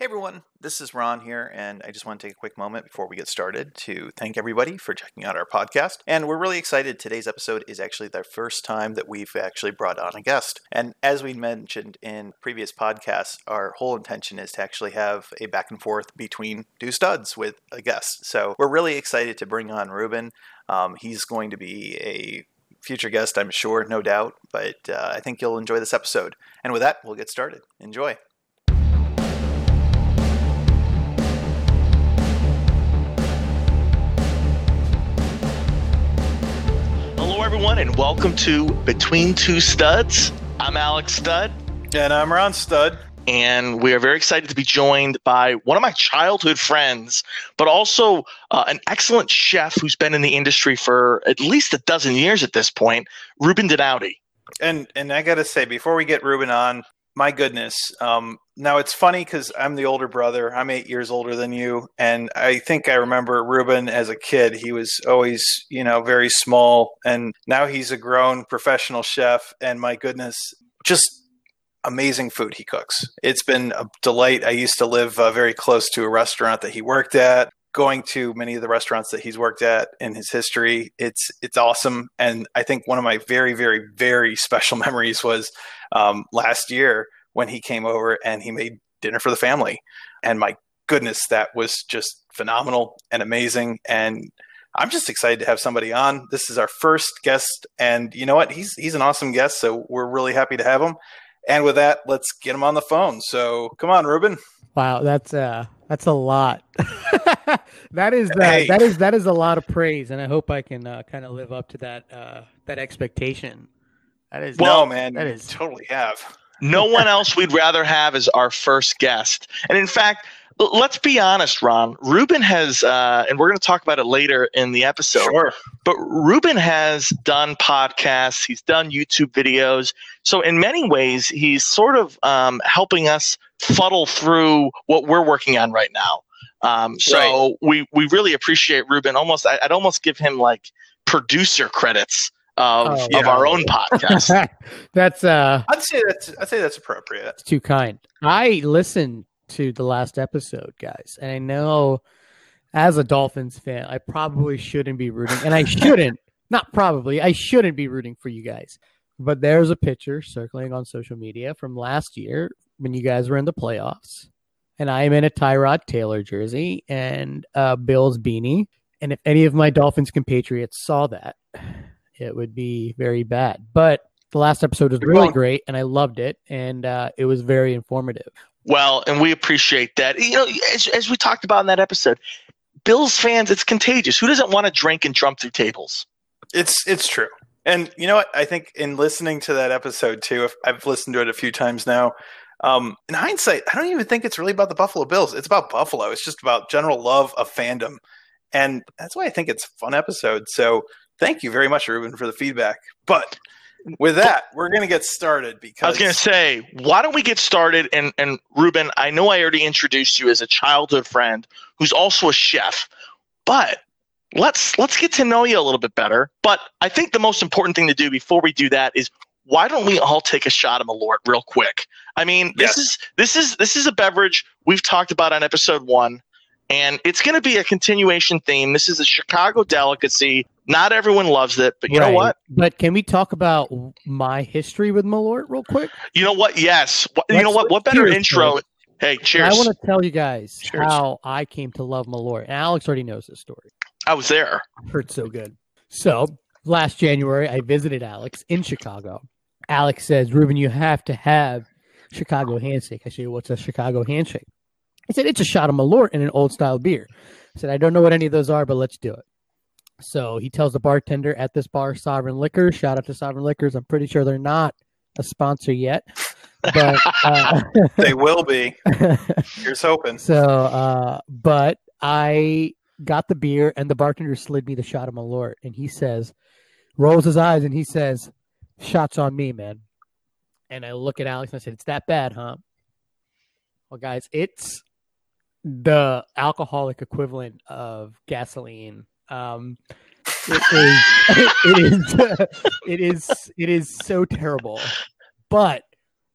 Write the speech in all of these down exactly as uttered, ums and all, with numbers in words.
Hey everyone, this is Ron here, and I just want to take a quick moment before we get started to thank everybody for checking out our podcast. And we're really excited. Today's episode is actually the first time that we've actually brought on a guest. And as we mentioned in previous podcasts, our whole intention is to actually have a back and forth between two studs with a guest. So we're really excited to bring on Ruben. Um, he's going to be a future guest, I'm sure, no doubt, but uh, I think you'll enjoy this episode. And with that, we'll get started. Enjoy. Everyone, and welcome to Between Two Studs. I'm Alex Stud. And I'm Ron Stud. And we are very excited to be joined by one of my childhood friends, but also uh, an excellent chef who's been in the industry for at least a dozen years at this point, Ruben Dinaudi. And and I got to say, before we get Ruben on, my goodness. Um, now, it's funny because I'm the older brother. I'm eight years older than you. And I think I remember Ruben as a kid. He was always, you know, very small. And now he's a grown professional chef. And my goodness, just amazing food he cooks. It's been a delight. I used to live uh, very close to a restaurant that he worked at, going to many of the restaurants that he's worked at in his history. It's it's awesome. And I think one of my very, very, very special memories was um, last year when he came over and he made dinner for the family. And my goodness, that was just phenomenal and amazing. And I'm just excited to have somebody on. This is our first guest. And you know what? He's, he's an awesome guest. So we're really happy to have him. And with that, let's get him on the phone. So come on, Ruben. Wow, that's uh, that's a lot. that is uh, hey. that is that is a lot of praise, and I hope I can uh, kind of live up to that uh, that expectation. That is well, no, man. That is totally have. No one else we'd rather have as our first guest, and in fact, let's be honest, Ron. Ruben has, uh, and we're going to talk about it later in the episode. Sure. But Ruben has done podcasts. He's done YouTube videos. So in many ways, he's sort of um, helping us fuddle through what we're working on right now. Um, so right. we we really appreciate Ruben. Almost, I, I'd almost give him like producer credits of, oh, yeah. of our own podcast. that's. Uh, I'd say that's. I'd say that's appropriate. That's too kind. I listened to the last episode, guys, and I know as a Dolphins fan I probably shouldn't be rooting, and I shouldn't not probably I shouldn't be rooting for you guys, but there's a picture circling on social media from last year when you guys were in the playoffs, and I am in a Tyrod Taylor jersey and a Bills beanie, and if any of my Dolphins compatriots saw that, it would be very bad. But the last episode was really great, and I loved it, and uh, it was very informative. Well, and we appreciate that. You know, as, as we talked about in that episode, Bills fans, it's contagious. Who doesn't want to drink and jump through tables? It's it's true. And you know what? I think in listening to that episode, too, if I've listened to it a few times now. Um, in hindsight, I don't even think it's really about the Buffalo Bills. It's about Buffalo. It's just about general love of fandom. And that's why I think it's a fun episode. So thank you very much, Ruben, for the feedback. But with that, we're going to get started because I was going to say, why don't we get started? And, and Ruben, I know I already introduced you as a childhood friend who's also a chef, but let's let's get to know you a little bit better. But I think the most important thing to do before we do that is, why don't we all take a shot of Malort real quick? I mean, this yes. is this is this is a beverage we've talked about on episode one, and it's going to be a continuation theme. This is a Chicago delicacy. Not everyone loves it, but you right. know what? But can we talk about my history with Malort real quick? You know what? Yes. What, you know what? What better intro? Guys. Hey, cheers. I want to tell you guys cheers. how I came to love Malort. And Alex already knows this story. I was there. It hurt so good. So last January, I visited Alex in Chicago. Alex says, Ruben, you have to have Chicago handshake. I said, what's a Chicago handshake? I said, it's a shot of Malort in an old style beer. I said, I don't know what any of those are, but let's do it. So he tells the bartender at this bar, Sovereign Liquors. Shout out to Sovereign Liquors. I'm pretty sure they're not a sponsor yet, but uh, they will be. Here's hoping. So, uh, but I got the beer, and the bartender slid me the shot of Malort, and he says, rolls his eyes, and he says, "Shots on me, man." And I look at Alex and I said, "It's that bad, huh?" Well, guys, it's the alcoholic equivalent of gasoline. Um, it is, it is, it is, it is so terrible, but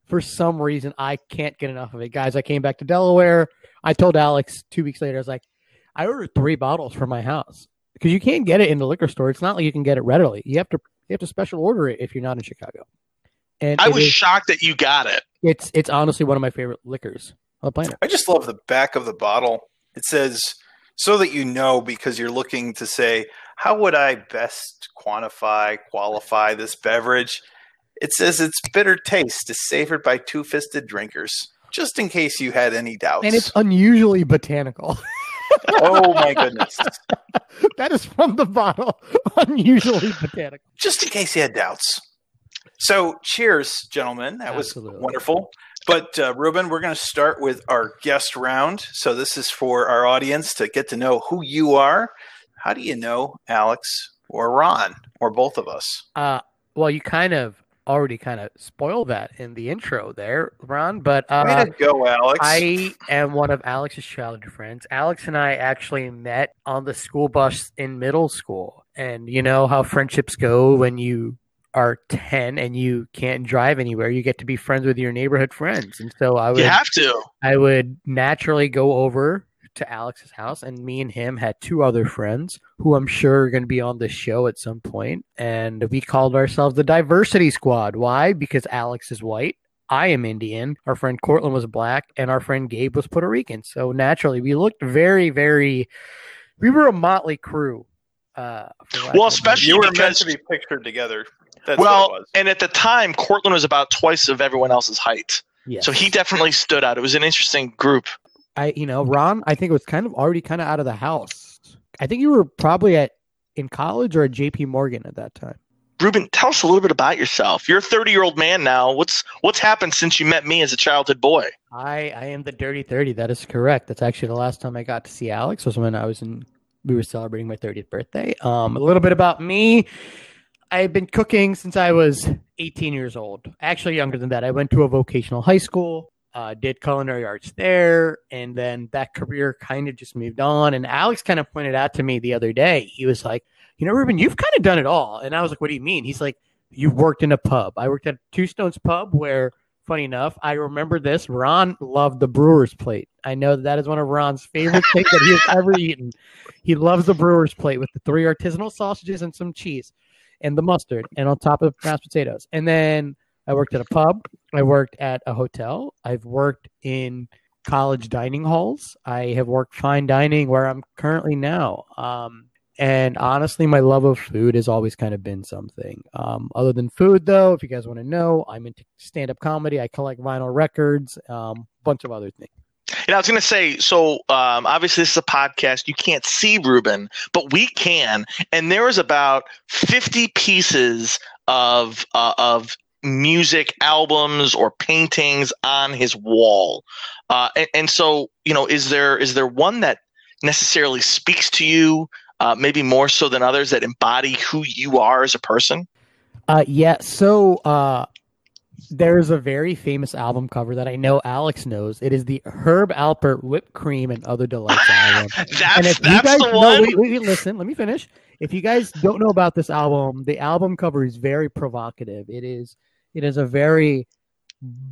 for some reason, I can't get enough of it. Guys, I came back to Delaware. I told Alex two weeks later, I was like, I ordered three bottles for my house because you can't get it in the liquor store. It's not like you can get it readily. You have to you have to special order it if you're not in Chicago. And I was is, shocked that you got it. It's it's honestly one of my favorite liquors on the planet. I just love the back of the bottle. It says, so that you know, because you're looking to say, how would I best quantify, qualify this beverage? It says its bitter taste is savored by two-fisted drinkers, just in case you had any doubts. And it's unusually botanical. Oh, my goodness. That is from the bottle. Unusually botanical. Just in case you had doubts. So cheers, gentlemen. That Absolutely. was wonderful. But, uh, Ruben, we're going to start with our guest round. So this is for our audience to get to know who you are. How do you know Alex or Ron or both of us? Uh, well, you kind of already kind of spoiled that in the intro there, Ron. But uh, way to go, Alex. I am one of Alex's childhood friends. Alex and I actually met on the school bus in middle school. And you know how friendships go when you are ten and you can't drive anywhere. You get to be friends with your neighborhood friends. And so I would you have to. I would naturally go over to Alex's house, and me and him had two other friends who I'm sure are going to be on this show at some point. And we called ourselves the Diversity Squad. Why? Because Alex is white, I am Indian, our friend Courtland was black, and our friend Gabe was Puerto Rican. So naturally, we looked very, very. We were a motley crew. Uh, well, especially you were meant to be pictured together. That's well, what it was. And at the time, Courtland was about twice of everyone else's height. Yes. So he definitely stood out. It was an interesting group. I, you know, Ron, I think was kind of already kind of out of the house. I think you were probably at in college or at J P. Morgan at that time. Ruben, tell us a little bit about yourself. You're a thirty-year-old man now. What's what's happened since you met me as a childhood boy? I, I am the Dirty thirty. That is correct. That's actually the last time I got to see Alex was when I was in. We were celebrating my thirtieth birthday. Um, a little bit about me. I've been cooking since I was eighteen years old. Actually, younger than that. I went to a vocational high school. Uh, did culinary arts there, and then that career kind of just moved on. And Alex kind of pointed out to me the other day, he was like, you know, Ruben, you've kind of done it all. And I was like, what do you mean? He's like, you've worked in a pub. I worked at Two Stones Pub where, funny enough, I remember this. Ron loved the Brewer's Plate. I know that is one of Ron's favorite things that he has ever eaten. He loves the Brewer's Plate with the three artisanal sausages and some cheese and the mustard and on top of mashed potatoes. And then I worked at a pub. I worked at a hotel. I've worked in college dining halls. I have worked fine dining where I'm currently now. Um, and honestly, my love of food has always kind of been something. Um, other than food, though, if you guys want to know, I'm into stand-up comedy. I collect vinyl records, um, bunch of other things. And I was going to say, so um, obviously this is a podcast. You can't see Ruben, but we can. And there was about fifty pieces of uh, of. music albums or paintings on his wall, uh, and, and so you know, is there is there one that necessarily speaks to you, uh, maybe more so than others, that embody who you are as a person? Uh, yeah. So uh, there is a very famous album cover that I know Alex knows. It is the Herb Alpert Whipped Cream and Other Delights album. That's and if that's you guys, the one. No, wait, wait, listen. Let me finish. If you guys don't know about this album, the album cover is very provocative. It is. It is a very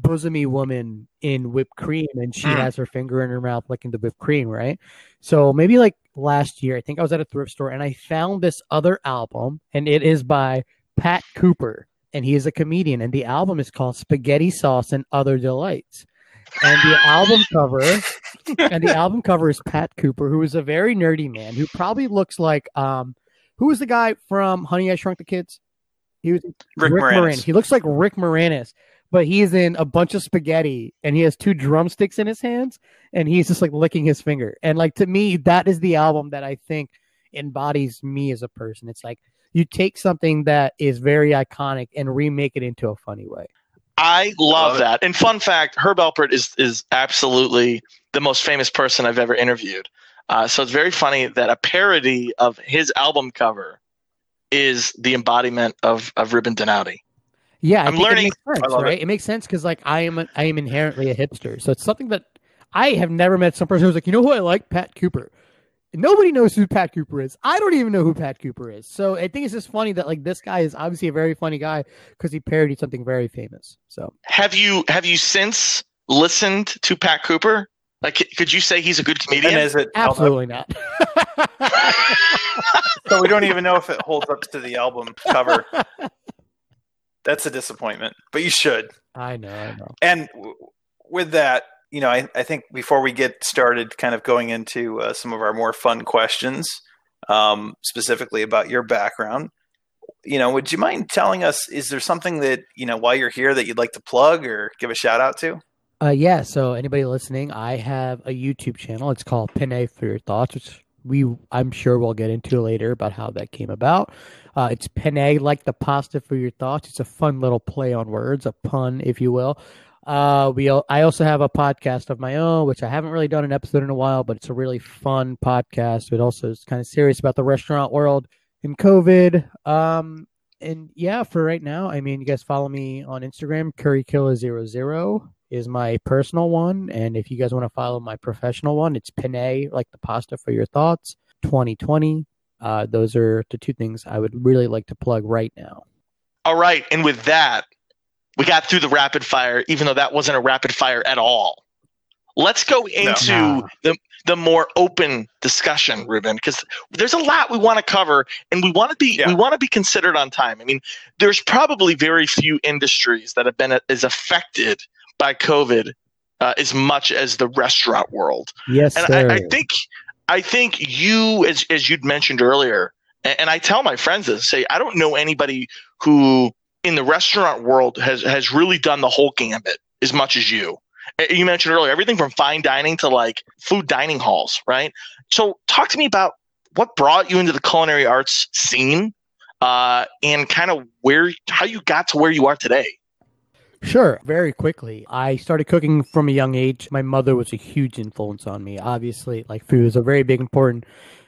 bosomy woman in whipped cream, and she has her finger in her mouth licking the whipped cream, right? So maybe like last year, I think I was at a thrift store, and I found this other album, and it is by Pat Cooper, and he is a comedian, and the album is called Spaghetti Sauce and Other Delights. And the album cover and the album cover is Pat Cooper, who is a very nerdy man, who probably looks like, um, who was the guy from Honey, I Shrunk the Kids? He was Rick, Rick Moranis. Moranis. He looks like Rick Moranis, but he is in a bunch of spaghetti, and he has two drumsticks in his hands, and he's just like licking his finger. And like to me, that is the album that I think embodies me as a person. It's like you take something that is very iconic and remake it into a funny way. I love that. And fun fact, Herb Alpert is is absolutely the most famous person I've ever interviewed. Uh, so it's very funny that a parody of his album cover is the embodiment of, of Ruben Dinaudi. Yeah, I I'm learning. It makes sense, right? It. it makes sense because like I am a, I am inherently a hipster, so it's something that I have never met some person who's like, you know who I like? Pat Cooper. Nobody knows who Pat Cooper is. I don't even know who Pat Cooper is. So I think it's just funny that like this guy is obviously a very funny guy because he parodied something very famous. So have you have you since listened to Pat Cooper? Like, could you say he's a good comedian? And is it absolutely not? So we don't even know if it holds up to the album cover. That's a disappointment, but you should. I know. I know. And w- with that, you know, I, I think before we get started kind of going into uh, some of our more fun questions, um, specifically about your background, you know, would you mind telling us, is there something that, you know, while you're here that you'd like to plug or give a shout out to? Uh, yeah. So anybody listening, I have a YouTube channel. It's called Penne for Your Thoughts, which we, I'm sure we'll get into later about how that came about. Uh, it's Penne, like the pasta for your thoughts. It's a fun little play on words, a pun, if you will. Uh, we I also have a podcast of my own, which I haven't really done an episode in a while, but it's a really fun podcast. It also is kind of serious about the restaurant world and COVID. Um, and yeah, for right now, I mean, you guys follow me on Instagram. Curry Killer zero zero is my personal one, and if you guys want to follow my professional one, it's Penne, like the pasta for your thoughts, twenty twenty. Uh, those are the two things I would really like to plug right now. All right, and with that, we got through the rapid fire, even though that wasn't a rapid fire at all. Let's go into no, no. the the more open discussion, Ruben, because there's a lot we want to cover, and we want to be yeah. we want to be considered on time. I mean, there's probably very few industries that have been as affected by COVID uh, as much as the restaurant world. Yes, and sir. I, I think I think you, as as you'd mentioned earlier, and, and I tell my friends this, say I don't know anybody who in the restaurant world has, has really done the whole gambit as much as you. You mentioned earlier, everything from fine dining to like food dining halls, right? So talk to me about what brought you into the culinary arts scene uh, and kind of where, how you got to where you are today. Sure. Very quickly. I started cooking from a young age. My mother was a huge influence on me. Obviously, like food is a very big, important,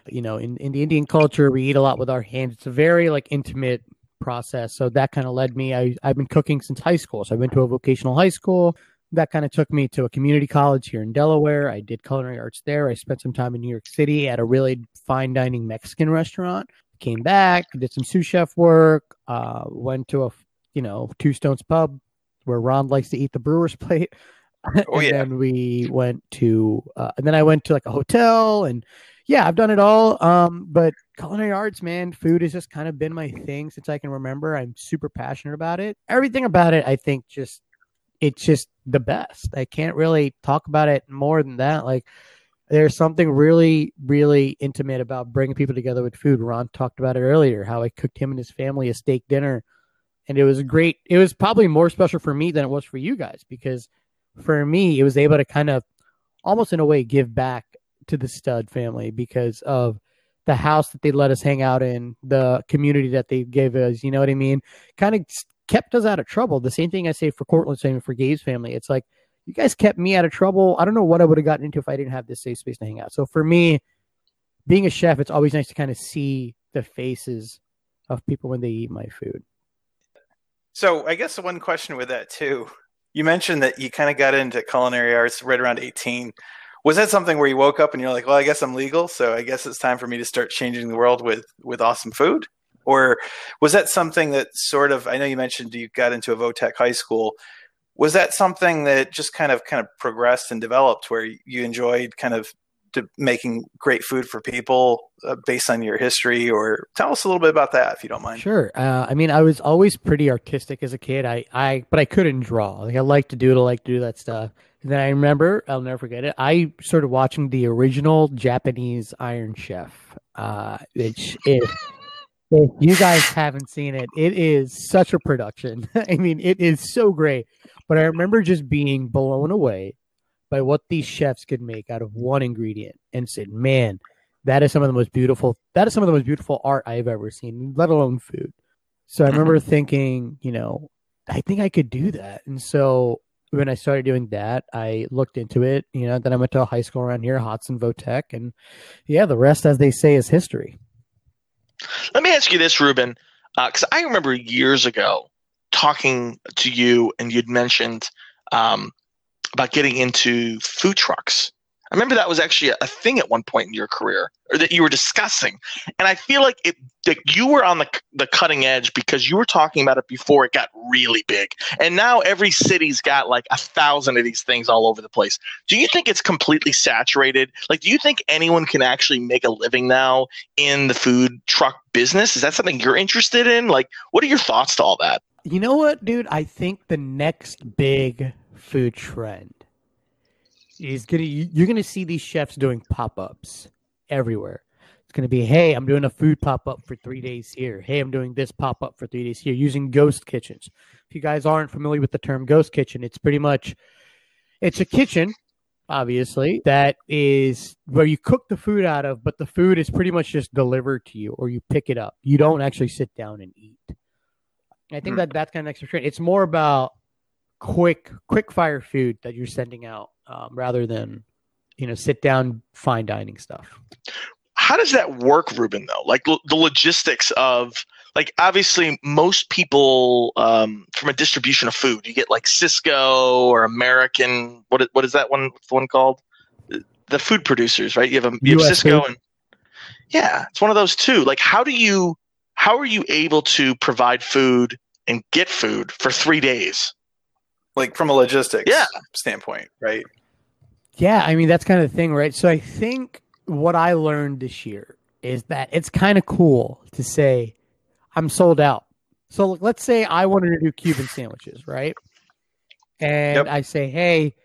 you know, in, in the Indian culture, we eat a lot with our hands. It's a very like intimate process. So that kind of led me. I, I've been cooking since high school. So I went to a vocational high school. That kind of took me to a community college here in Delaware. I did culinary arts there. I spent some time in New York City at a really fine dining Mexican restaurant. Came back, did some sous chef work, uh, went to a, you know, Two Stones Pub where Ron likes to eat the brewer's plate. Oh, and yeah. then we went to, uh, and then I went to like a hotel and yeah, I've done it all. Um, but culinary arts, man, food has just kind of been my thing since I can remember. I'm super passionate about it. Everything about it, I think, just it's just the best. I can't really talk about it more than that. Like, there's something really, really intimate about bringing people together with food. Ron talked about it earlier, how I cooked him and his family a steak dinner, and it was great. It was probably more special for me than it was for you guys because for me, it was able to kind of almost in a way give back to the Stud family because of the house that they let us hang out in, the community that they gave us, you know what I mean? Kind of kept us out of trouble. The same thing I say for Courtland, same for Gabe's family. It's like, you guys kept me out of trouble. I don't know what I would have gotten into if I didn't have this safe space to hang out. So for me, being a chef, it's always nice to kind of see the faces of people when they eat my food. So I guess the one question with that too, you mentioned that you kind of got into culinary arts right around eighteen. Was that something where you woke up and you're like, well, I guess I'm legal, so I guess it's time for me to start changing the world with, with awesome food? Or was that something that sort of, I know you mentioned you got into a Vo-Tech high school. Was that something that just kind of kind of progressed and developed where you enjoyed kind of to making great food for people uh, based on your history? Or tell us a little bit about that, if you don't mind. Sure. Uh, I mean, I was always pretty artistic as a kid. I, I, but I couldn't draw. Like I like to doodle, like to do that stuff. And then I remember, I'll never forget it. I started watching the original Japanese Iron Chef, uh, which is, if you guys haven't seen it, it is such a production. I mean, it is so great, but I remember just being blown away by what these chefs could make out of one ingredient, and said, man, that is some of the most beautiful, that is some of the most beautiful art I've ever seen, let alone food. So I remember thinking, you know, I think I could do that. And so when I started doing that, I looked into it, you know, then I went to a high school around here, Hudson Vo-Tech, and yeah, the rest, as they say, is history. Let me ask you this, Ruben, because uh, I remember years ago talking to you and you'd mentioned, um, about getting into food trucks. I remember that was actually a thing at one point in your career, or that you were discussing. And I feel like it that you were on the the cutting edge because you were talking about it before it got really big. And now every city's got like a thousand of these things all over the place. Do you think it's completely saturated? Like, do you think anyone can actually make a living now in the food truck business? Is that something you're interested in? Like, what are your thoughts to all that? You know what, dude? I think the next big food trend is gonna, you're going to see these chefs doing pop-ups everywhere. It's going to be, hey, I'm doing a food pop-up for three days here. Hey, I'm doing this pop-up for three days here, using ghost kitchens. If you guys aren't familiar with the term ghost kitchen, it's pretty much, it's a kitchen, obviously, that is where you cook the food out of, but the food is pretty much just delivered to you or you pick it up. You don't actually sit down and eat. I think that that's kind of next trend. It's more about quick, quick fire food that you're sending out um, rather than, you know, sit down, fine dining stuff. How does that work, Ruben, though? Like l- the logistics of, like, obviously most people um, from a distribution of food, you get like Sysco or American. What is, what is that one? What's the one called? The food producers, right? You have a you have Sysco and yeah, it's one of those two. Like, how do you, how are you able to provide food and get food for three days? Like, from a logistics yeah. standpoint, right? Yeah, I mean, that's kind of the thing, right? So I think what I learned this year is that it's kind of cool to say, I'm sold out. So let's say I wanted to do Cuban sandwiches, right? And yep. I say, hey,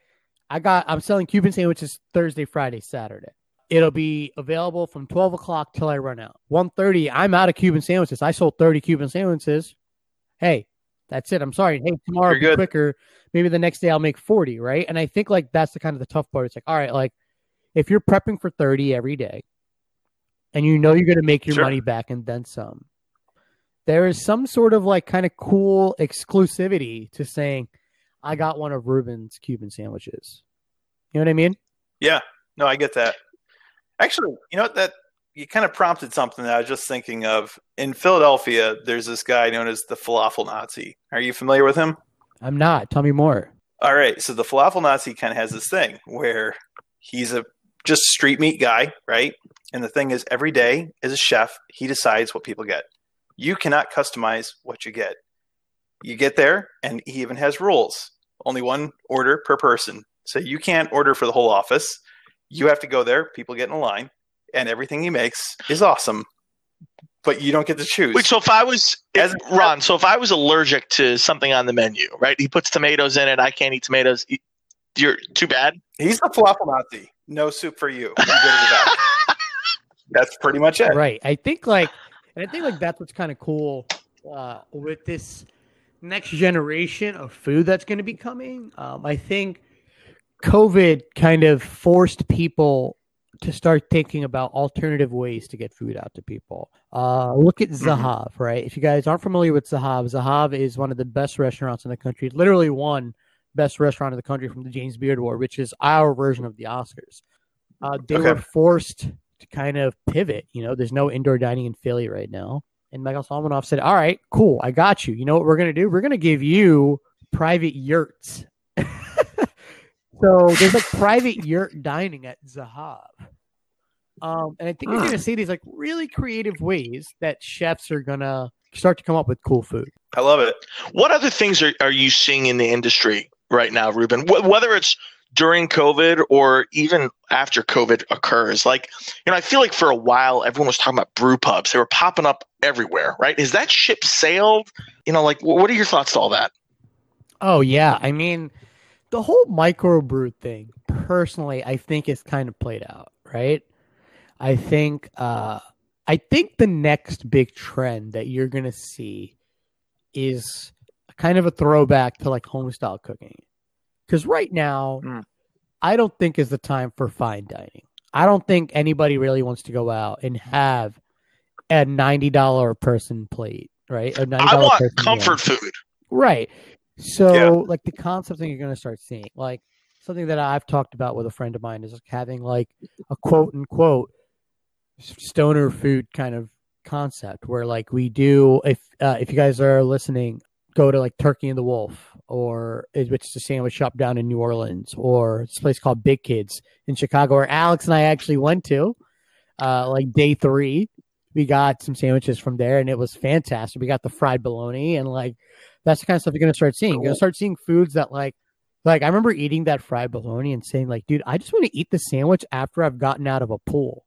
I got, I'm selling Cuban sandwiches Thursday, Friday, Saturday. It'll be available from twelve o'clock till I run out. one thirty, I'm out of Cuban sandwiches. I sold thirty Cuban sandwiches. Hey, that's it. I'm sorry. Hey, tomorrow will be quicker. Maybe the next day I'll make forty, right? And I think, like, that's the kind of the tough part. It's like, all right, like, if you're prepping for thirty every day and you know you're going to make your sure. money back and then some, there is some sort of, like, kind of cool exclusivity to saying, I got one of Ruben's Cuban sandwiches. You know what I mean? Yeah. No, I get that. Actually, you know what, that you kind of prompted something that I was just thinking of. In Philadelphia, there's this guy known as the Falafel Nazi. Are you familiar with him? I'm not. Tell me more. All right. So the Falafel Nazi kind of has this thing where he's a just street meat guy, right? And the thing is, every day as a chef, he decides what people get. You cannot customize what you get. You get there, and he even has rules. Only one order per person. So you can't order for the whole office. You have to go there, people get in a line, and everything he makes is awesome. But you don't get to choose. Wait, so if I was As, Ron, so if I was allergic to something on the menu, right? He puts tomatoes in it, I can't eat tomatoes. You're too bad? He's the Falafel Nazi. No soup for you. That's pretty much it. Right. I think like and I think like that's what's kind of cool uh, with this next generation of food that's gonna be coming. Um, I think COVID kind of forced people to start thinking about alternative ways to get food out to people. Uh, look at Zahav, mm-hmm. right? If you guys aren't familiar with Zahav, Zahav is one of the best restaurants in the country, literally one best restaurant in the country from the James Beard Award, which is our version of the Oscars. Uh, they okay. were forced to kind of pivot. You know, there's no indoor dining in Philly right now. And Michael Solomonov said, all right, cool, I got you. You know what we're going to do? We're going to give you private yurts. So there's like private yurt dining at Zahav. Um, and I think you're going to see these like really creative ways that chefs are going to start to come up with cool food. I love it. What other things are, are you seeing in the industry right now, Ruben? W- whether it's during COVID or even after COVID occurs, like, you know, I feel like for a while, everyone was talking about brew pubs. They were popping up everywhere, right? Is that ship sailed? You know, like, what are your thoughts to all that? Oh, yeah. I mean, the whole microbrew thing, personally, I think is kind of played out, right? I think uh, I think the next big trend that you're going to see is kind of a throwback to like home-style cooking. Because right now, mm. I don't think is the time for fine dining. I don't think anybody really wants to go out and have a ninety dollars a person plate, right? A ninety dollars I want comfort meal. Food. Right. So yeah. like the concept thing you're going to start seeing, like something that I've talked about with a friend of mine is like having like a quote unquote stoner food kind of concept where like we do, if, uh, if you guys are listening, go to like Turkey and the Wolf or which is a sandwich shop down in New Orleans, or this place called Big Kids in Chicago, where Alex and I actually went to uh, like day three. We got some sandwiches from there, and it was fantastic. We got the fried bologna, and like that's the kind of stuff you're going to start seeing. Cool. You're going to start seeing foods that like, like I remember eating that fried bologna and saying like, dude, I just want to eat the sandwich after I've gotten out of a pool.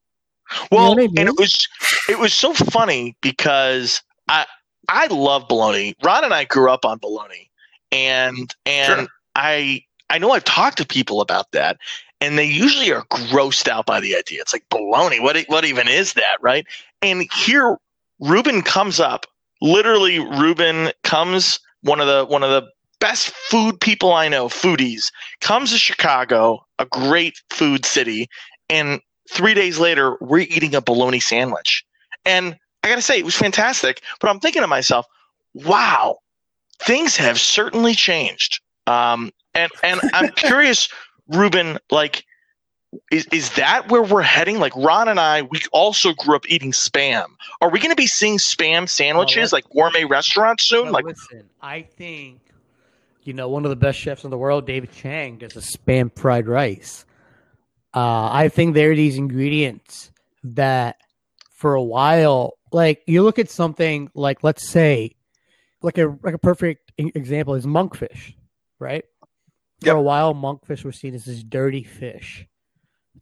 Well, you know what I mean? And it was, it was so funny because I, I love bologna. Ron and I grew up on bologna, and and sure. I I know I've talked to people about that, and they usually are grossed out by the idea. It's like bologna. What what even is that, right? And here, Ruben comes up. Literally, Ruben comes one of the one of the best food people I know, foodies, comes to Chicago, a great food city, and three days later, we're eating a bologna sandwich, and I got to say, it was fantastic, but I'm thinking to myself, wow, things have certainly changed. Um, and, and I'm curious, Ruben, like, is, is that where we're heading? Like, Ron and I, we also grew up eating Spam. Are we going to be seeing Spam sandwiches, oh, like gourmet restaurants soon? No, like, listen, I think, you know, one of the best chefs in the world, David Chang, does a Spam fried rice. Uh, I think there are these ingredients that for a while, like you look at something like, let's say, like a like a perfect example is monkfish, right? For yep. a while, monkfish was seen as this dirty fish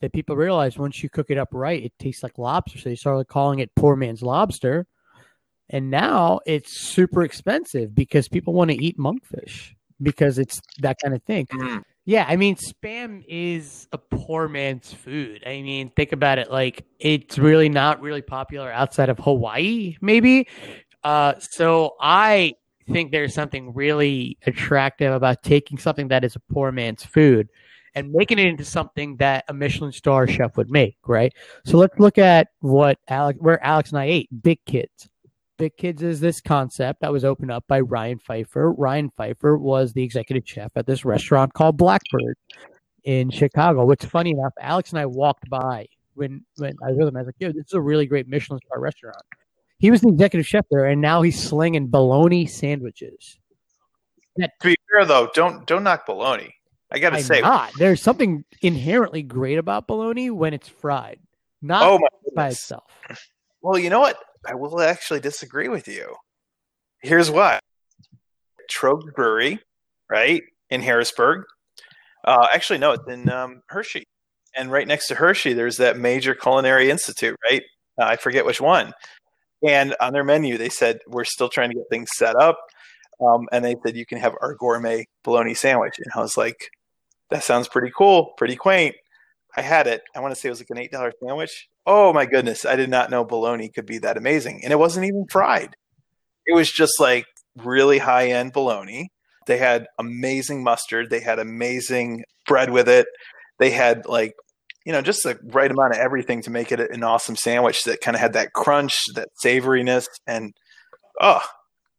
that people realized once you cook it up right, it tastes like lobster. So they started calling it poor man's lobster. And now it's super expensive because people want to eat monkfish because it's that kind of thing. Mm. Yeah, I mean, Spam is a poor man's food. I mean, think about it. Like, it's really not really popular outside of Hawaii, maybe. Uh, so I think there's something really attractive about taking something that is a poor man's food and making it into something that a Michelin star chef would make, right? So let's look at what Alex, where Alex and I ate, Big Kids. Big Kids is this concept that was opened up by Ryan Pfeiffer. Ryan Pfeiffer was the executive chef at this restaurant called Blackbird in Chicago, which, funny enough, Alex and I walked by when, when I was with him. I was like, yo, this is a really great Michelin star restaurant. He was the executive chef there, and now he's slinging bologna sandwiches. That, to be fair, though, don't don't knock bologna. I got to say. Not. There's something inherently great about bologna when it's fried, not oh by itself. Well, you know what? I will actually disagree with you. Here's why. Trogues Brewery, right, in Harrisburg. Uh, actually, no, it's in um, Hershey. And right next to Hershey, there's that major culinary institute, right? Uh, I forget which one. And on their menu, they said, we're still trying to get things set up. Um, and they said, you can have our gourmet bologna sandwich. And I was like, that sounds pretty cool, pretty quaint. I had it. I want to say it was like an eight dollar sandwich. Oh my goodness. I did not know bologna could be that amazing. And it wasn't even fried. It was just like really high end bologna. They had amazing mustard. They had amazing bread with it. They had like, you know, just the right amount of everything to make it an awesome sandwich that kind of had that crunch, that savoriness. And, oh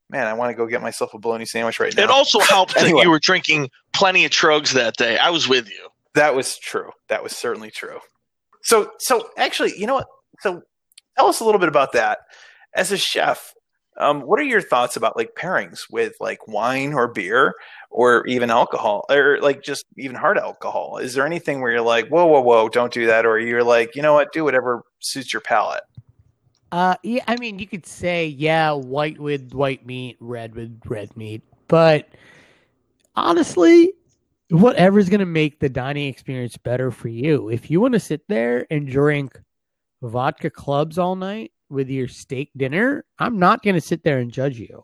man, I want to go get myself a bologna sandwich right now. It also helped anyway. That you were drinking plenty of Trogues that day. I was with you. That was true. That was certainly true. So, so actually, you know what? So, tell us a little bit about that. As a chef, um, what are your thoughts about like pairings with like wine or beer or even alcohol or like just even hard alcohol? Is there anything where you're like, whoa, whoa, whoa, don't do that, or you're like, you know what, do whatever suits your palate? Uh, yeah, I mean, you could say, yeah, white with white meat, red with red meat, but honestly, whatever's going to make the dining experience better for you. If you want to sit there and drink vodka clubs all night with your steak dinner, I'm not going to sit there and judge you.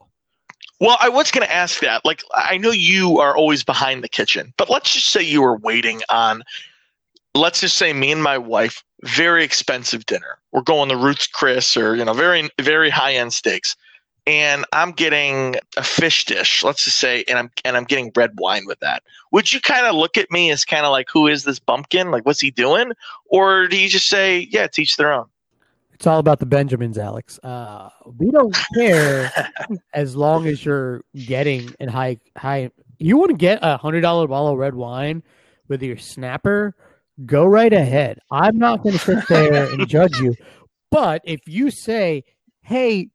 Well, I was going to ask that. Like, I know you are always behind the kitchen, but let's just say you were waiting on, let's just say me and my wife, very expensive dinner. We're going to Ruth's Chris or, you know, very, very high end steaks. And I'm getting a fish dish, let's just say, and I'm and I'm getting red wine with that. Would you kind of look at me as kind of like, who is this bumpkin? Like, what's he doing? Or do you just say, yeah, it's each their own? It's all about the Benjamins, Alex. Uh, we don't care as long as you're getting in high high. You want to get a one hundred dollar bottle of red wine with your snapper? Go right ahead. I'm not going to sit there and judge you. But if you say, hey,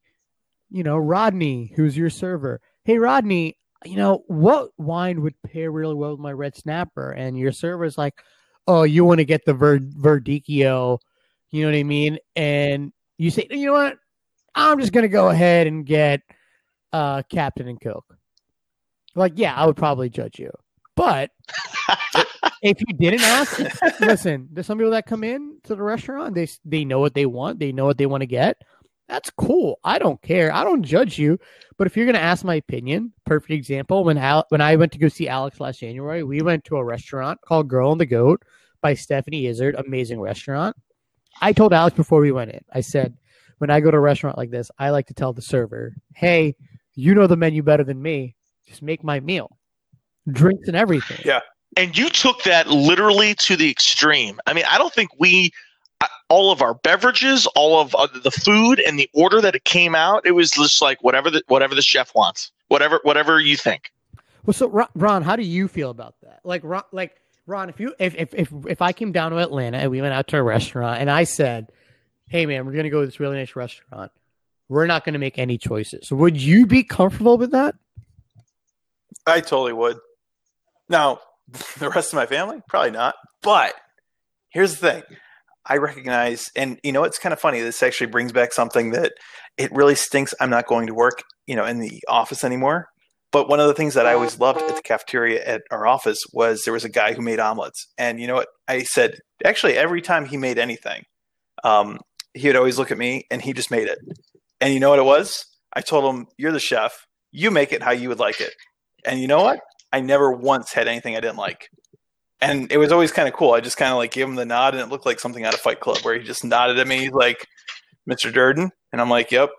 you know, Rodney, who's your server? Hey, Rodney, you know, what wine would pair really well with my red snapper? And your server's like, oh, you want to get the Ver- Verdicchio, you know what I mean? And you say, you know what? I'm just going to go ahead and get uh, Captain and Coke. Like, yeah, I would probably judge you. But if you didn't ask, listen, there's some people that come in to the restaurant. They they know what they want. They know what they want to get. That's cool. I don't care. I don't judge you. But if you're going to ask my opinion, perfect example, when Al- when I went to go see Alex last January, we went to a restaurant called Girl and the Goat by Stephanie Izzard. Amazing restaurant. I told Alex before we went in, I said, when I go to a restaurant like this, I like to tell the server, hey, you know the menu better than me. Just make my meal. Drinks and everything. Yeah. And you took that literally to the extreme. I mean, I don't think we... all of our beverages, all of uh, the food, and the order that it came out, it was just like whatever the whatever the chef wants, whatever whatever you think. Well, so Ron, how do you feel about that? Like, Ron, like Ron, if you if if if, if I came down to Atlanta and we went out to a restaurant and I said, "Hey, man, we're gonna go to this really nice restaurant. We're not gonna make any choices." Would you be comfortable with that? I totally would. Now, the rest of my family, probably not. But here's the thing. I recognize, and you know, it's kind of funny. This actually brings back something that it really stinks. I'm not going to work, you know, in the office anymore. But one of the things that I always loved at the cafeteria at our office was there was a guy who made omelets. And you know what? I said, actually, every time he made anything, um, he would always look at me and he just made it. And you know what it was? I told him, you're the chef. You make it how you would like it. And you know what? I never once had anything I didn't like. And it was always kind of cool. I just kind of like gave him the nod, and it looked like something out of Fight Club where he just nodded at me like, Mister Durden. And I'm like, yep.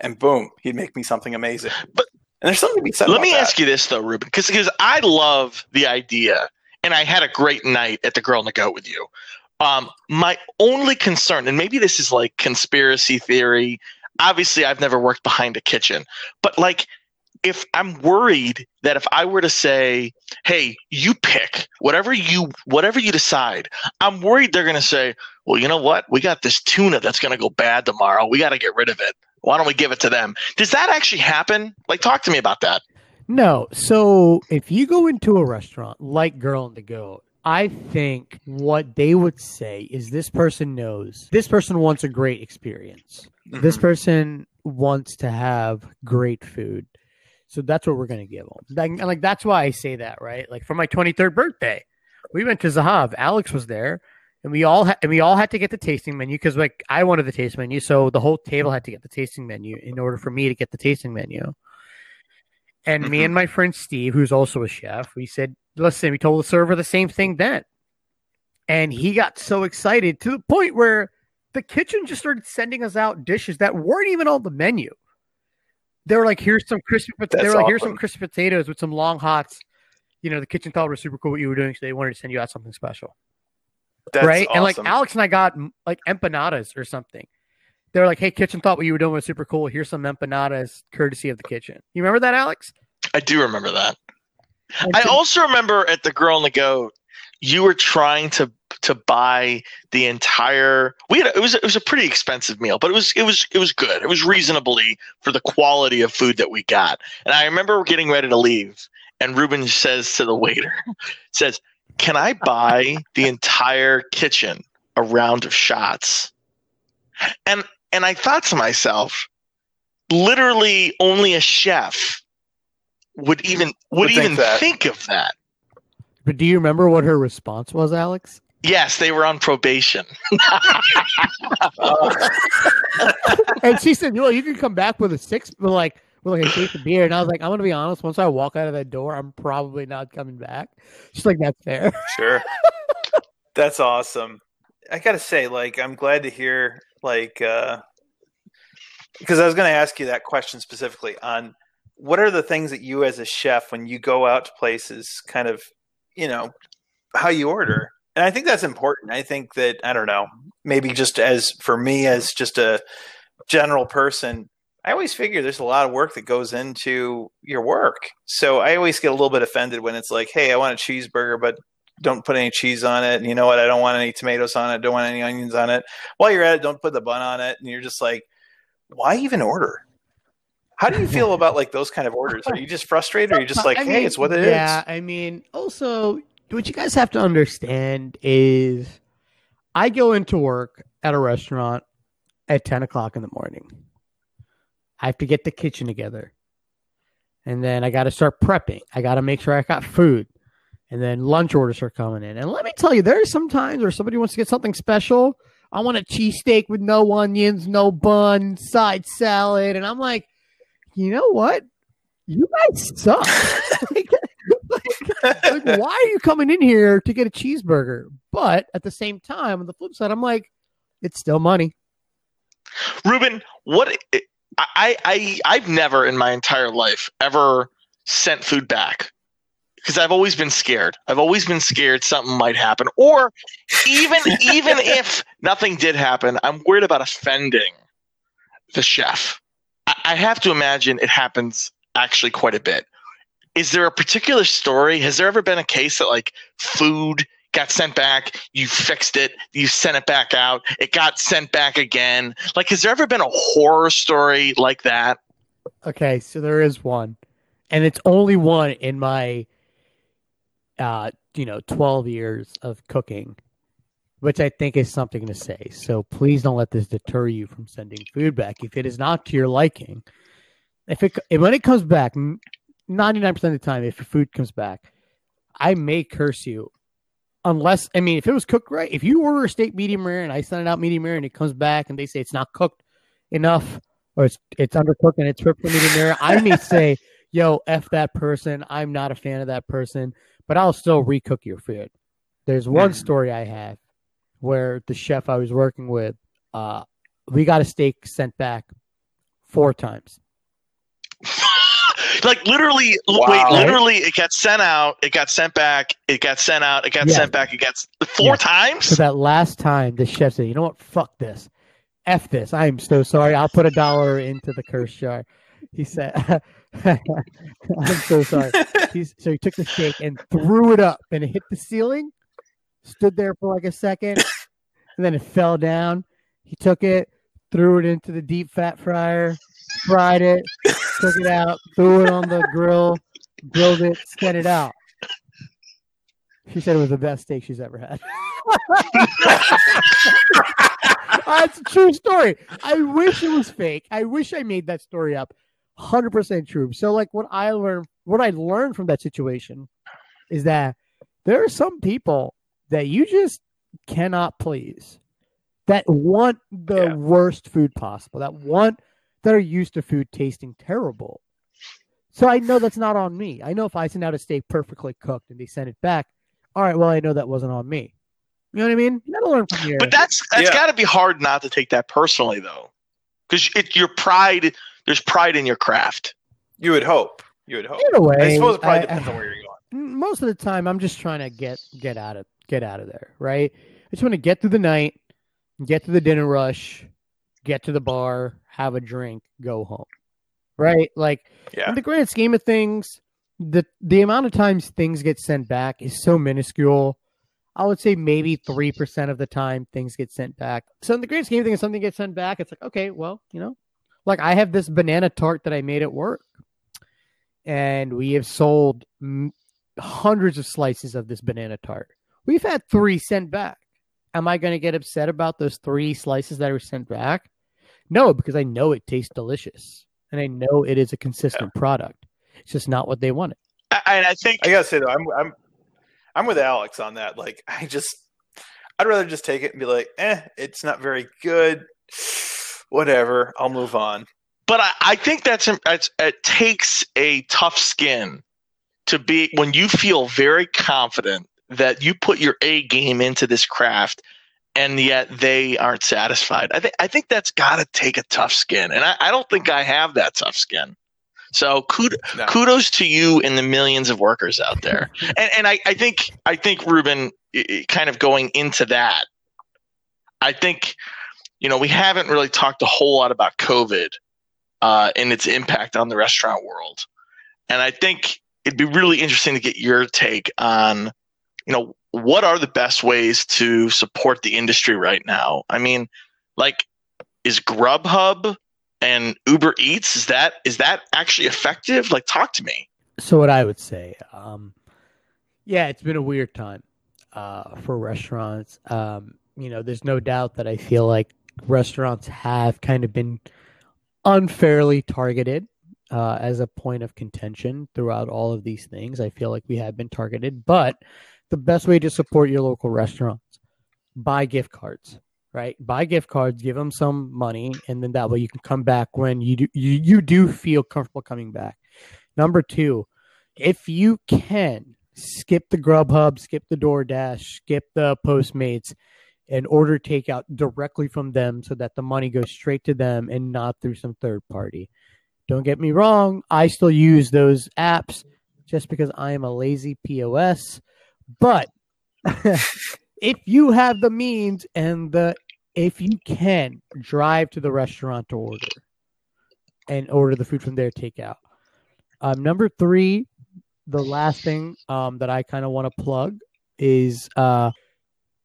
And boom, he'd make me something amazing. But and there's something to be said about that. Let me ask you this, though, Ruben, because I love the idea, and I had a great night at the Girl in the Goat with you. Um, my only concern, and maybe this is like conspiracy theory. Obviously, I've never worked behind a kitchen. But like, if I'm worried that if I were to say, hey, you pick whatever you whatever you decide, I'm worried they're going to say, well, you know what? We got this tuna that's going to go bad tomorrow. We got to get rid of it. Why don't we give it to them? Does that actually happen? Like, talk to me about that. No. So if you go into a restaurant like Girl and the Goat, I think what they would say is this person knows. This person wants a great experience. Mm-hmm. This person wants to have great food. So that's what we're going to give them. And like, that's why I say that, right? Like for my twenty-third birthday, we went to Zahav. Alex was there and we all ha- and we all had to get the tasting menu because like I wanted the tasting menu. So the whole table had to get the tasting menu in order for me to get the tasting menu. And mm-hmm. me and my friend Steve, who's also a chef, we said, listen, we told the server the same thing then. And he got so excited to the point where the kitchen just started sending us out dishes that weren't even on the menu. They were like, here's some crispy pot- they were like, awesome. Here's some crispy potatoes with some long hots. You know, the kitchen thought it was super cool what you were doing, so they wanted to send you out something special. That's right? Awesome. And like Alex and I got like empanadas or something. They were like, hey, kitchen thought what you were doing was super cool. Here's some empanadas courtesy of the kitchen. You remember that, Alex? I do remember that. And I so- also remember at the Girl and the Goat, you were trying to to buy the entire we had a, it was it was a pretty expensive meal, but it was it was it was good. It was reasonably for the quality of food that we got. And I remember getting ready to leave, and Ruben says to the waiter, says, "Can I buy the entire kitchen a round of shots?" And and I thought to myself, literally only a chef would even would, would even think, think of that. But do you remember what her response was, Alex? Yes, they were on probation. And she said, well, you can come back with a six, with like, with like a case of beer. And I was like, I'm going to be honest. Once I walk out of that door, I'm probably not coming back. She's like, that's fair. Sure. That's awesome. I got to say, like, I'm glad to hear, like, uh, because I was going to ask you that question specifically on what are the things that you as a chef, when you go out to places, kind of, you know, how you order. And I think that's important. I think that, I don't know, maybe just as for me, as just a general person, I always figure there's a lot of work that goes into your work. So I always get a little bit offended when it's like, hey, I want a cheeseburger, but don't put any cheese on it. And you know what? I don't want any tomatoes on it. Don't want any onions on it. While you're at it, don't put the bun on it. And you're just like, why even order? How do you feel about like those kind of orders? Are you just frustrated, or are you just like, I mean, hey, it's what it yeah, is? Yeah, I mean, also, what you guys have to understand is I go into work at a restaurant at ten o'clock in the morning. I have to get the kitchen together. And then I got to start prepping. I got to make sure I got food. And then lunch orders are coming in. And let me tell you, there are some times where somebody wants to get something special. I want a cheesesteak with no onions, no bun, side salad. And I'm like, you know what? You guys suck. like, like, like, why are you coming in here to get a cheeseburger? But at the same time, on the flip side, I'm like, it's still money. Ruben, what I, I, I've never in my entire life ever sent food back. Because I've always been scared. I've always been scared something might happen. Or even even if nothing did happen, I'm worried about offending the chef. I, I have to imagine it happens actually quite a bit. Is there a particular story? Has there ever been a case that like food got sent back, you fixed it, you sent it back out, it got sent back again? Like, has there ever been a horror story like that? Okay, so there is one. And it's only one in my... Uh, you know, twelve years of cooking, which I think is something to say. So please don't let this deter you from sending food back. If it is not to your liking, if it, when it comes back, ninety-nine percent of the time, if your food comes back, I may curse you. Unless, I mean, if it was cooked right, if you order a steak medium rare and I send it out medium rare and it comes back and they say it's not cooked enough or it's, it's undercooked and it's ripped for medium rare, I may say, yo, F that person. I'm not a fan of that person. But I'll still recook your food. There's one story I had where the chef I was working with, uh, we got a steak sent back four times. like literally, wow. wait, literally, it got sent out, it got sent back, it got sent out, it got yeah. sent back, it got four yeah. times. So that last time, the chef said, "You know what? Fuck this, F this. I'm so sorry. I'll put a dollar into the curse jar." He said. I'm so sorry. He's, so he took the steak and threw it up, and it hit the ceiling, stood there for like a second, and then it fell down. He took it, threw it into the deep fat fryer, fried it, took it out, threw it on the grill, grilled it, sent it out. She said it was the best steak she's ever had. uh, it's a true story. I wish it was fake. I wish I made that story up. one hundred percent true. So like what I learned, what I learned from that situation is that there are some people that you just cannot please, that want the yeah. worst food possible, that want, that are used to food tasting terrible. So I know that's not on me. I know if I send out a steak perfectly cooked and they send it back, all right, well, I know that wasn't on me. You know what I mean? You gotta learn from here. But that's, that's yeah. gotta be hard not to take that personally though. Cause it, your pride, there's pride in your craft. You would hope. You would hope. Either way, I suppose it probably I, depends I, on where you're going. Most of the time, I'm just trying to get get out of get out of there, right? I just want to get through the night, get to the dinner rush, get to the bar, have a drink, go home, right? Like yeah. in the grand scheme of things, the the amount of times things get sent back is so minuscule. I would say maybe three percent of the time things get sent back. So in the grand scheme of things, if something gets sent back, it's like, okay, well, you know, like I have this banana tart that I made at work and we have sold m- hundreds of slices of this banana tart. We've had three sent back. Am I going to get upset about those three slices that were sent back? No, because I know it tastes delicious and I know it is a consistent yeah. product. It's just not what they wanted. I, I think I got to say though, I'm, I'm, I'm with Alex on that. Like I just, I'd rather just take it and be like, eh, it's not very good. Whatever, I'll move on. But I, I think that's it's, it takes a tough skin to be when you feel very confident that you put your A game into this craft, and yet they aren't satisfied. I think I think that's got to take a tough skin, and I, I don't think I have that tough skin. So kudos, no. kudos to you and the millions of workers out there. and and I, I think I think Ruben, kind of going into that, I think. You know, we haven't really talked a whole lot about COVID uh, and its impact on the restaurant world. And I think it'd be really interesting to get your take on, you know, what are the best ways to support the industry right now? I mean, like, is Grubhub and Uber Eats? Is that is that actually effective? Like, talk to me. So what I would say, um, yeah, it's been a weird time uh, for restaurants. Um, you know, there's no doubt that I feel like restaurants have kind of been unfairly targeted uh, as a point of contention throughout all of these things. I feel like we have been targeted, but the best way to support your local restaurants, buy gift cards, right? Buy gift cards, give them some money, and then that way you can come back when you do, you, you do feel comfortable coming back. Number two, if you can, skip the Grubhub, skip the DoorDash, skip the Postmates, and order takeout directly from them so that the money goes straight to them and not through some third party. Don't get me wrong, I still use those apps just because I am a lazy P O S. But if you have the means and the if you can, drive to the restaurant to order and order the food from there, takeout. Um, number three, the last thing um, that I kind of want to plug is uh,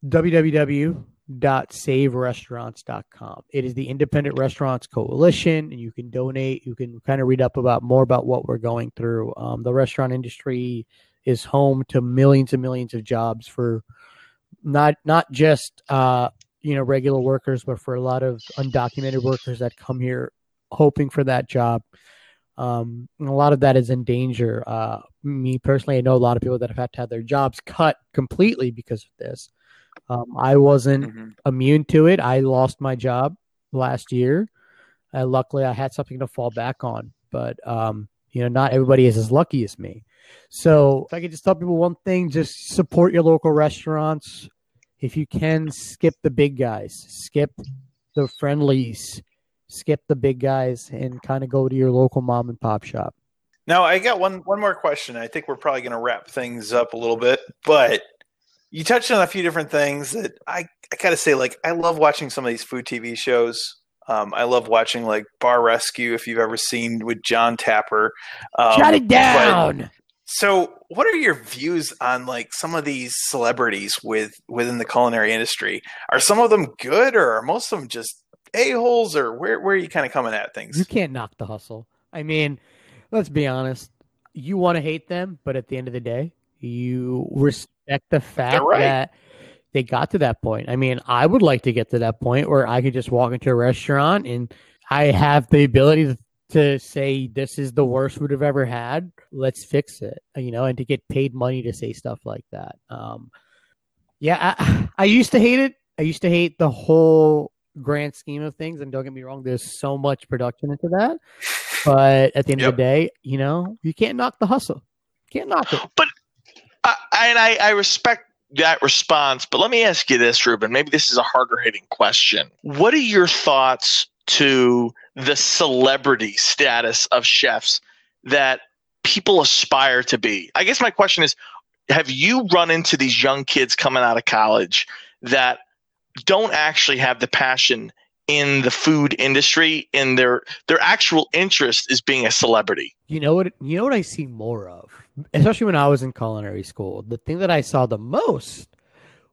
w w w dot save restaurants dot com. It is the Independent Restaurants Coalition, and you can donate. You can kind of read up about more about what we're going through. Um, the restaurant industry is home to millions and millions of jobs for not not just uh, you know regular workers, but for a lot of undocumented workers that come here hoping for that job. Um, and a lot of that is in danger. Uh, me personally, I know a lot of people that have had to have their jobs cut completely because of this. Um, I wasn't mm-hmm. immune to it. I lost my job last year. Uh, luckily, I had something to fall back on. But um, you know, not everybody is as lucky as me. So if I could just tell people one thing, just support your local restaurants. If you can, skip the big guys. Skip the friendlies. Skip the big guys and kind of go to your local mom and pop shop. Now, I got one one more question. I think we're probably going to wrap things up a little bit, but you touched on a few different things that I, I got to say, like, I love watching some of these food T V shows. Um, I love watching, like, Bar Rescue, if you've ever seen, with John Tapper. Um, Shut it down! But, so what are your views on, like, some of these celebrities with within the culinary industry? Are some of them good, or are most of them just a-holes, or where, where are you kind of coming at things? You can't knock the hustle. I mean, let's be honest. You want to hate them, but at the end of the day, you respect the fact right. that they got to that point. I mean, I would like to get to that point where I could just walk into a restaurant and I have the ability to, to say, this is the worst food I've ever had. Let's fix it, you know, and to get paid money to say stuff like that. Um, yeah, I, I used to hate it. I used to hate the whole grand scheme of things, and don't get me wrong, there's so much production into that, but at the end yep. of the day, you know, you can't knock the hustle. You can't knock it. But I, and I, I respect that response, but let me ask you this, Ruben. Maybe this is a harder hitting question. What are your thoughts to the celebrity status of chefs that people aspire to be? I guess my question is, have you run into these young kids coming out of college that don't actually have the passion in the food industry, and their their actual interest is being a celebrity? You know what? You know what I see more of, especially when I was in culinary school. The thing that I saw the most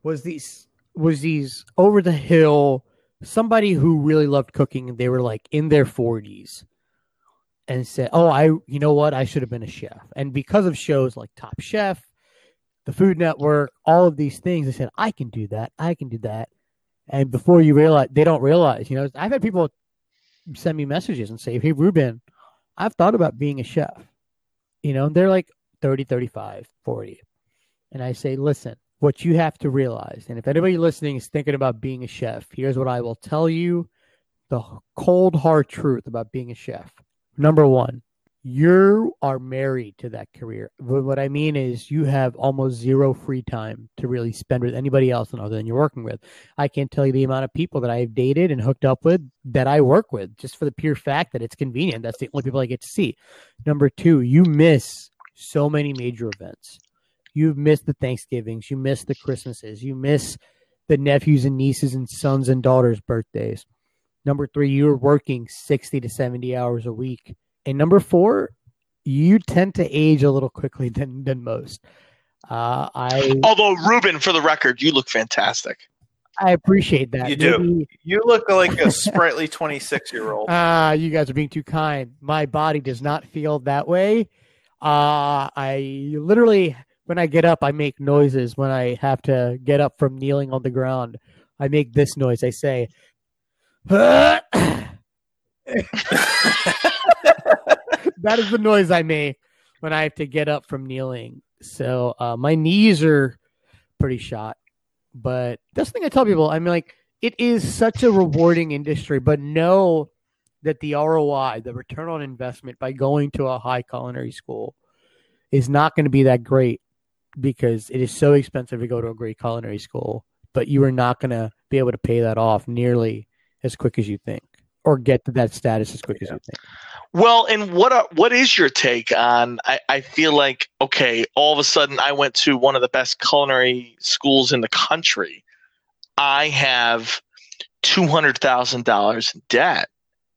was these was these over the hill somebody who really loved cooking, and they were like in their forties, and said, "Oh, I you know what? I should have been a chef." And because of shows like Top Chef, the Food Network, all of these things, they said, "I can do that. I can do that." And before you realize, they don't realize, you know, I've had people send me messages and say, "Hey, Ruben, I've thought about being a chef." You know, and they're like thirty, thirty-five, forty. And I say, listen, what you have to realize, and if anybody listening is thinking about being a chef, here's what I will tell you, the cold, hard truth about being a chef. Number one, you are married to that career. But what I mean is you have almost zero free time to really spend with anybody else other than you're working with. I can't tell you the amount of people that I've dated and hooked up with that I work with just for the pure fact that it's convenient. That's the only people I get to see. Number two, you miss so many major events. You've missed the Thanksgivings. You miss the Christmases. You miss the nephews and nieces and sons and daughters' birthdays. Number three, you're working sixty to seventy hours a week. And number four, you tend to age a little quickly than, than most. Uh, I, Although, Ruben, for the record, you look fantastic. I appreciate that. You do. Maybe... You look like a sprightly twenty-six-year-old. Ah, uh, you guys are being too kind. My body does not feel that way. Uh, I literally, when I get up, I make noises when I have to get up from kneeling on the ground. I make this noise. I say, that is the noise I make when I have to get up from kneeling. So uh, my knees are pretty shot. But that's the thing I tell people. I mean, like, it is such a rewarding industry, but know that the R O I, the return on investment by going to a high culinary school is not going to be that great because it is so expensive to go to a great culinary school, but you are not going to be able to pay that off nearly as quick as you think or get to that status as quick yeah. as you think. Well, and what are, what is your take on, I, I feel like, okay, all of a sudden I went to one of the best culinary schools in the country. I have two hundred thousand dollars in debt.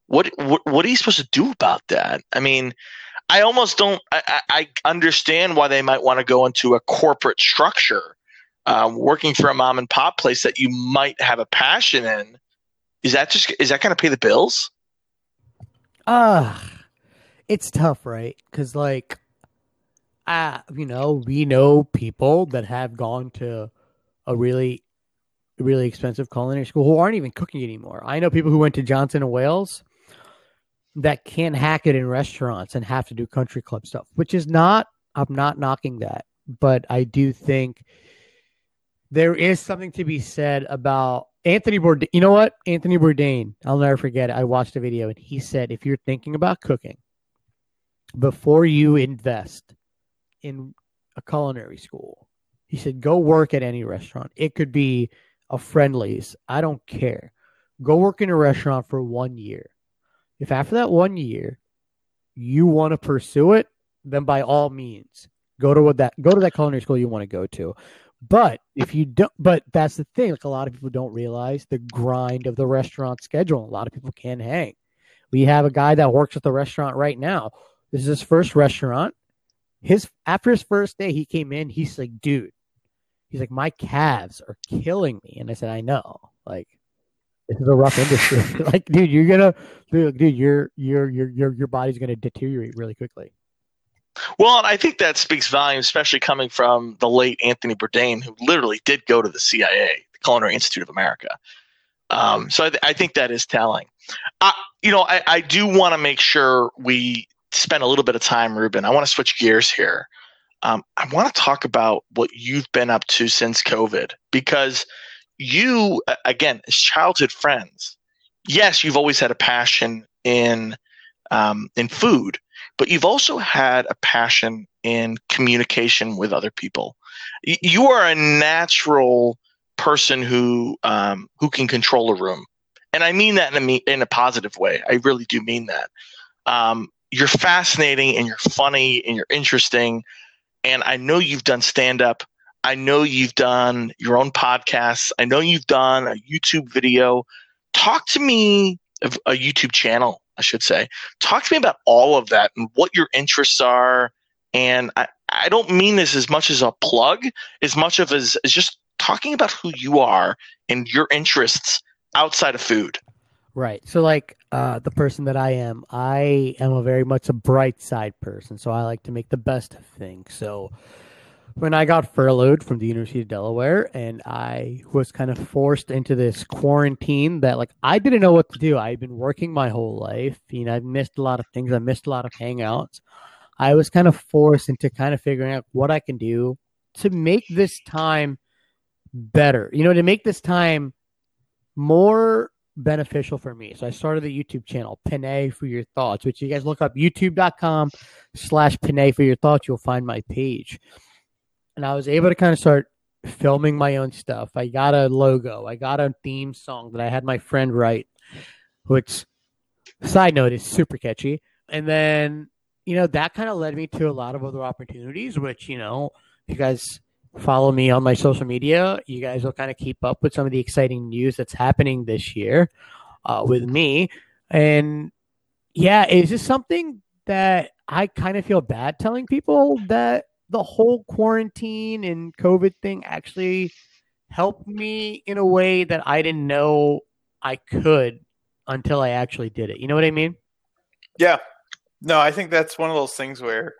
What, what what are you supposed to do about that? I mean, I almost don't – I I understand why they might want to go into a corporate structure. Um, working for a mom and pop place that you might have a passion in, is that just – is that going to pay the bills? Uh, it's tough, right? Because, like, uh, you know, we know people that have gone to a really – really expensive culinary school who aren't even cooking anymore. I know people who went to Johnson and Wales that can't hack it in restaurants and have to do country club stuff, which is not, I'm not knocking that, but I do think there is something to be said about Anthony Bourdain. You know what? Anthony Bourdain, I'll never forget it. I watched a video and he said, if you're thinking about cooking, before you invest in a culinary school, he said, go work at any restaurant. It could be a Friendlies. I don't care. Go work in a restaurant for one year. If after that one year you want to pursue it, then by all means, go to what that go to that culinary school you want to go to. But if you don't, but that's the thing. Like a lot of people don't realize the grind of the restaurant schedule. A lot of people can't hang. We have a guy that works at the restaurant right now. This is his first restaurant. His after his first day, he came in. He's like, dude. He's like, my calves are killing me. And I said, I know. Like, this is a rough industry. Like, dude, you're gonna dude, dude, your your your your your body's gonna deteriorate really quickly. Well, and I think that speaks volumes, especially coming from the late Anthony Bourdain, who literally did go to the C I A, the Culinary Institute of America. Um, so I, th- I think that is telling. Uh, you know, I, I do want to make sure we spend a little bit of time, Ruben. I want to switch gears here. Um, I want to talk about what you've been up to since COVID, because you, again, as childhood friends, yes, you've always had a passion in um, in food, but you've also had a passion in communication with other people. Y- you are a natural person who um, who can control a room, and I mean that in a, me- in a positive way. I really do mean that. Um, you're fascinating, and you're funny, and you're interesting. And I know you've done stand-up. I know you've done your own podcasts. I know you've done a YouTube video. Talk to me of a YouTube channel, I should say. Talk to me about all of that and what your interests are. And I, I don't mean this as much as a plug, as much of as, as just talking about who you are and your interests outside of food. Right. So like uh, the person that I am, I am a very much a bright side person. So I like to make the best of things. So when I got furloughed from the University of Delaware and I was kind of forced into this quarantine that like I didn't know what to do. I've been working my whole life. You know, I've missed a lot of things. I missed a lot of hangouts. I was kind of forced into kind of figuring out what I can do to make this time better, you know, to make this time more beneficial for me. So I started the YouTube channel, Penne for Your Thoughts, which you guys look up youtube.com slash Penne for Your Thoughts. You'll find my page. And I was able to kind of start filming my own stuff. I got a logo. I got a theme song that I had my friend write, which, side note, is super catchy. And then, you know, that kind of led me to a lot of other opportunities, which, you know, you guys follow me on my social media. You guys will kind of keep up with some of the exciting news that's happening this year uh, with me. And yeah, it's just something that I kind of feel bad telling people that the whole quarantine and COVID thing actually helped me in a way that I didn't know I could until I actually did it. You know what I mean? Yeah. No, I think that's one of those things where,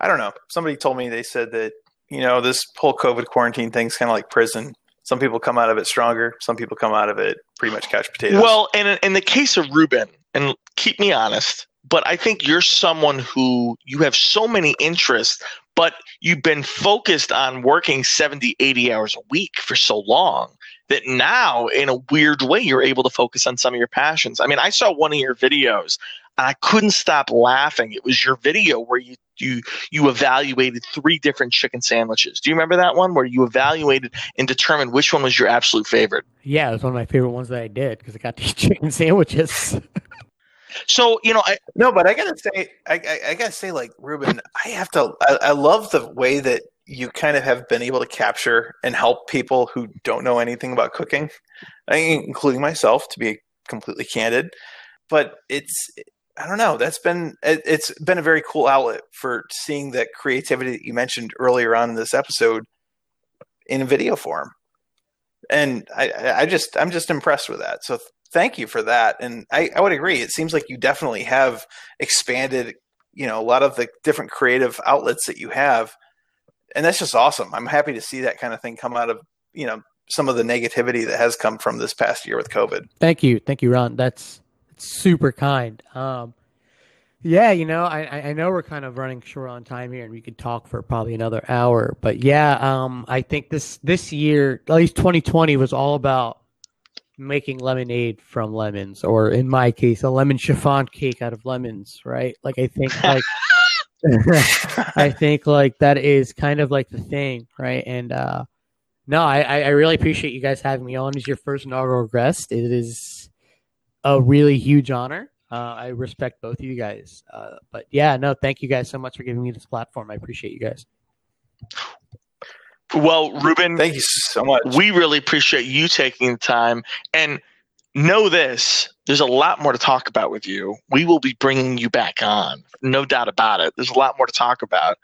I don't know, somebody told me, they said that, you know, this whole COVID quarantine thing's kind of like prison. Some people come out of it stronger. Some people come out of it pretty much couch potatoes. Well, and in the case of Ruben, and keep me honest, but I think you're someone who, you have so many interests, but you've been focused on working seventy, eighty hours a week for so long that now, in a weird way, you're able to focus on some of your passions. I mean, I saw one of your videos and I couldn't stop laughing. It was your video where you you you evaluated three different chicken sandwiches. Do you remember that one where you evaluated and determined which one was your absolute favorite? Yeah, it was one of my favorite ones that I did because I got these chicken sandwiches. So, you know, I no, but I gotta say, I, I, I gotta say, like, Ruben, I have to. I, I love the way that you kind of have been able to capture and help people who don't know anything about cooking, including myself, to be completely candid. But it's, I don't know. That's been it, it's been a very cool outlet for seeing that creativity that you mentioned earlier on in this episode in a video form, and I, I just I'm just impressed with that. So. Th- Thank you for that. And I, I would agree. It seems like you definitely have expanded, you know, a lot of the different creative outlets that you have. And that's just awesome. I'm happy to see that kind of thing come out of, you know, some of the negativity that has come from this past year with COVID. Thank you. Thank you, Ron. That's super kind. Um, yeah, you know, I, I know we're kind of running short on time here and we could talk for probably another hour. But yeah, um, I think this this year, at least twenty twenty, was all about making lemonade from lemons, or in my case, a lemon chiffon cake out of lemons, right? Like, I think like, I think like that is kind of like the thing. Right. And, uh, no, I, I really appreciate you guys having me on as your first inaugural guest. It is a really huge honor. Uh, I respect both of you guys. Uh, but yeah, no, thank you guys so much for giving me this platform. I appreciate you guys. Well, Ruben, thank you so much. We really appreciate you taking the time. And know this, there's a lot more to talk about with you. We will be bringing you back on, no doubt about it. There's a lot more to talk about.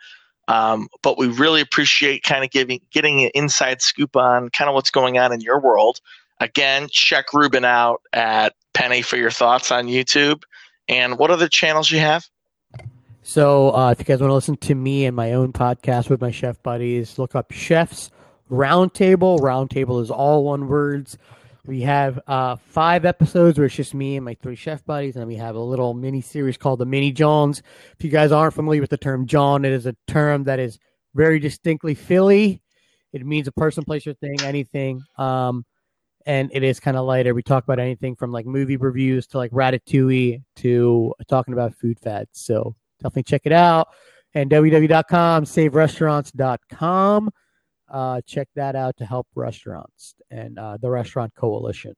Um, but we really appreciate kind of giving, getting an inside scoop on kind of what's going on in your world. Again, check Ruben out at Penne for Your Thoughts on YouTube. And what other channels you have? So uh, if you guys want to listen to me and my own podcast with my chef buddies, look up Chef's Roundtable. Roundtable is all one words. We have uh, five episodes where it's just me and my three chef buddies, and we have a little mini series called the Mini Johns. If you guys aren't familiar with the term John, it is a term that is very distinctly Philly. It means a person, place, or thing, anything. Um, and it is kind of lighter. We talk about anything from like movie reviews to like Ratatouille to talking about food fads. So definitely check it out. And w w w dot com, save restaurants dot com. Uh, check that out to help restaurants and uh, the Restaurant Coalition.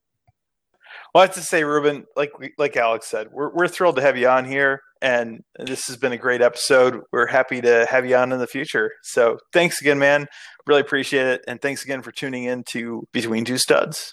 Well, I have to say, Ruben, like like Alex said, we're we're thrilled to have you on here. And this has been a great episode. We're happy to have you on in the future. So thanks again, man. Really appreciate it. And thanks again for tuning in to Between Two Studs.